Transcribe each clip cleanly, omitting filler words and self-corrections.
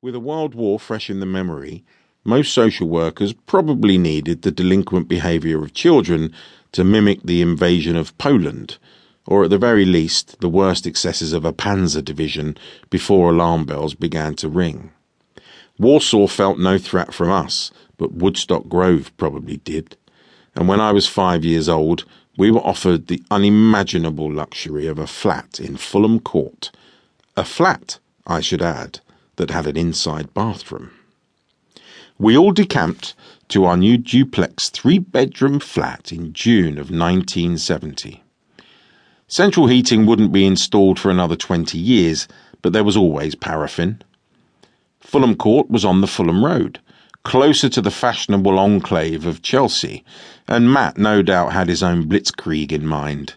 With a world war fresh in the memory, most social workers probably needed the delinquent behaviour of children to mimic the invasion of Poland, or at the very least the worst excesses of a panzer division before alarm bells began to ring. Warsaw felt no threat from us, but Woodstock Grove probably did, and when I was 5 years old, we were offered the unimaginable luxury of a flat in Fulham Court. A flat, I should add, that had an inside bathroom. We all decamped to our new duplex three-bedroom flat in June of 1970. Central heating wouldn't be installed for another 20 years, but there was always paraffin. Fulham Court was on the Fulham Road, closer to the fashionable enclave of Chelsea, and Matt no doubt had his own blitzkrieg in mind.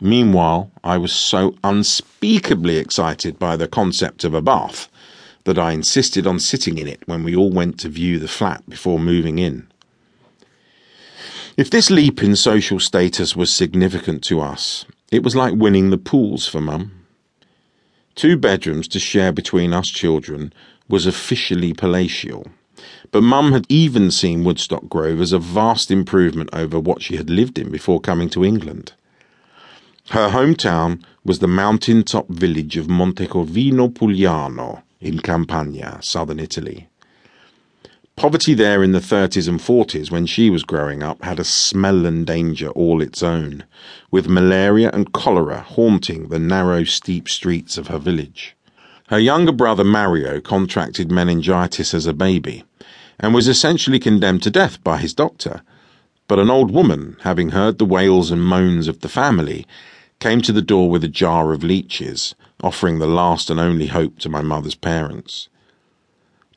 Meanwhile, I was so unspeakably excited by the concept of a bath that I insisted on sitting in it when we all went to view the flat before moving in. If this leap in social status was significant to us, it was like winning the pools for Mum. 2 bedrooms to share between us children was officially palatial, but Mum had even seen Woodstock Grove as a vast improvement over what she had lived in before coming to England. Her hometown was the mountaintop village of Monte Covino Pugliano, in Campania, southern Italy. Poverty there in the 30s and 40s, when she was growing up, had a smell and danger all its own, with malaria and cholera haunting the narrow, steep streets of her village. Her younger brother Mario contracted meningitis as a baby, and was essentially condemned to death by his doctor, but an old woman, having heard the wails and moans of the family, came to the door with a jar of leeches, offering the last and only hope to my mother's parents.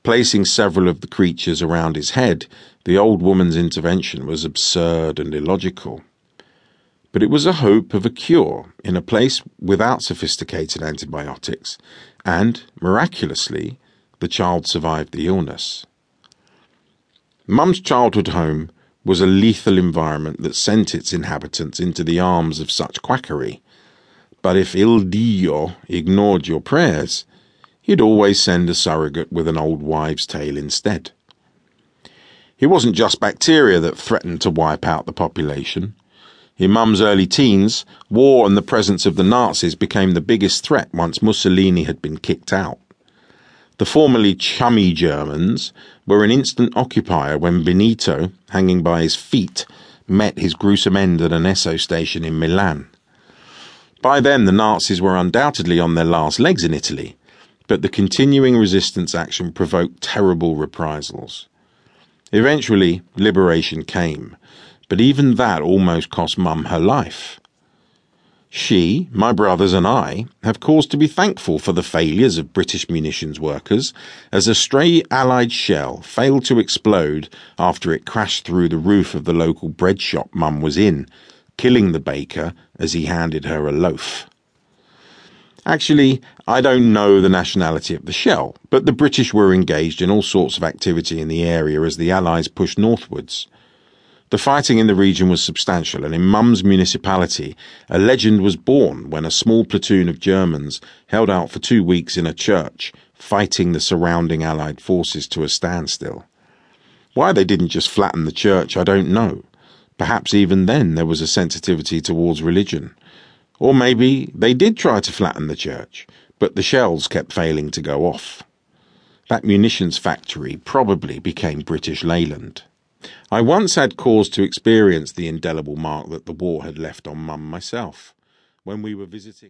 Placing several of the creatures around his head, the old woman's intervention was absurd and illogical. But it was a hope of a cure in a place without sophisticated antibiotics, and, miraculously, the child survived the illness. Mum's childhood home was a lethal environment that sent its inhabitants into the arms of such quackery. But if Il Dio ignored your prayers, he'd always send a surrogate with an old wives' tale instead. It wasn't just bacteria that threatened to wipe out the population. In Mum's early teens, war and the presence of the Nazis became the biggest threat once Mussolini had been kicked out. The formerly chummy Germans were an instant occupier when Benito, hanging by his feet, met his gruesome end at an Esso station in Milan. By then, the Nazis were undoubtedly on their last legs in Italy, but the continuing resistance action provoked terrible reprisals. Eventually, liberation came, but even that almost cost Mum her life. She, my brothers and I, have cause to be thankful for the failures of British munitions workers, as a stray Allied shell failed to explode after it crashed through the roof of the local bread shop Mum was in, killing the baker as he handed her a loaf. Actually, I don't know the nationality of the shell, but the British were engaged in all sorts of activity in the area as the Allies pushed northwards. The fighting in the region was substantial, and in Mum's municipality, a legend was born when a small platoon of Germans held out for 2 weeks in a church, fighting the surrounding Allied forces to a standstill. Why they didn't just flatten the church, I don't know. Perhaps even then there was a sensitivity towards religion. Or maybe they did try to flatten the church, but the shells kept failing to go off. That munitions factory probably became British Leyland. I once had cause to experience the indelible mark that the war had left on Mum myself, when we were visiting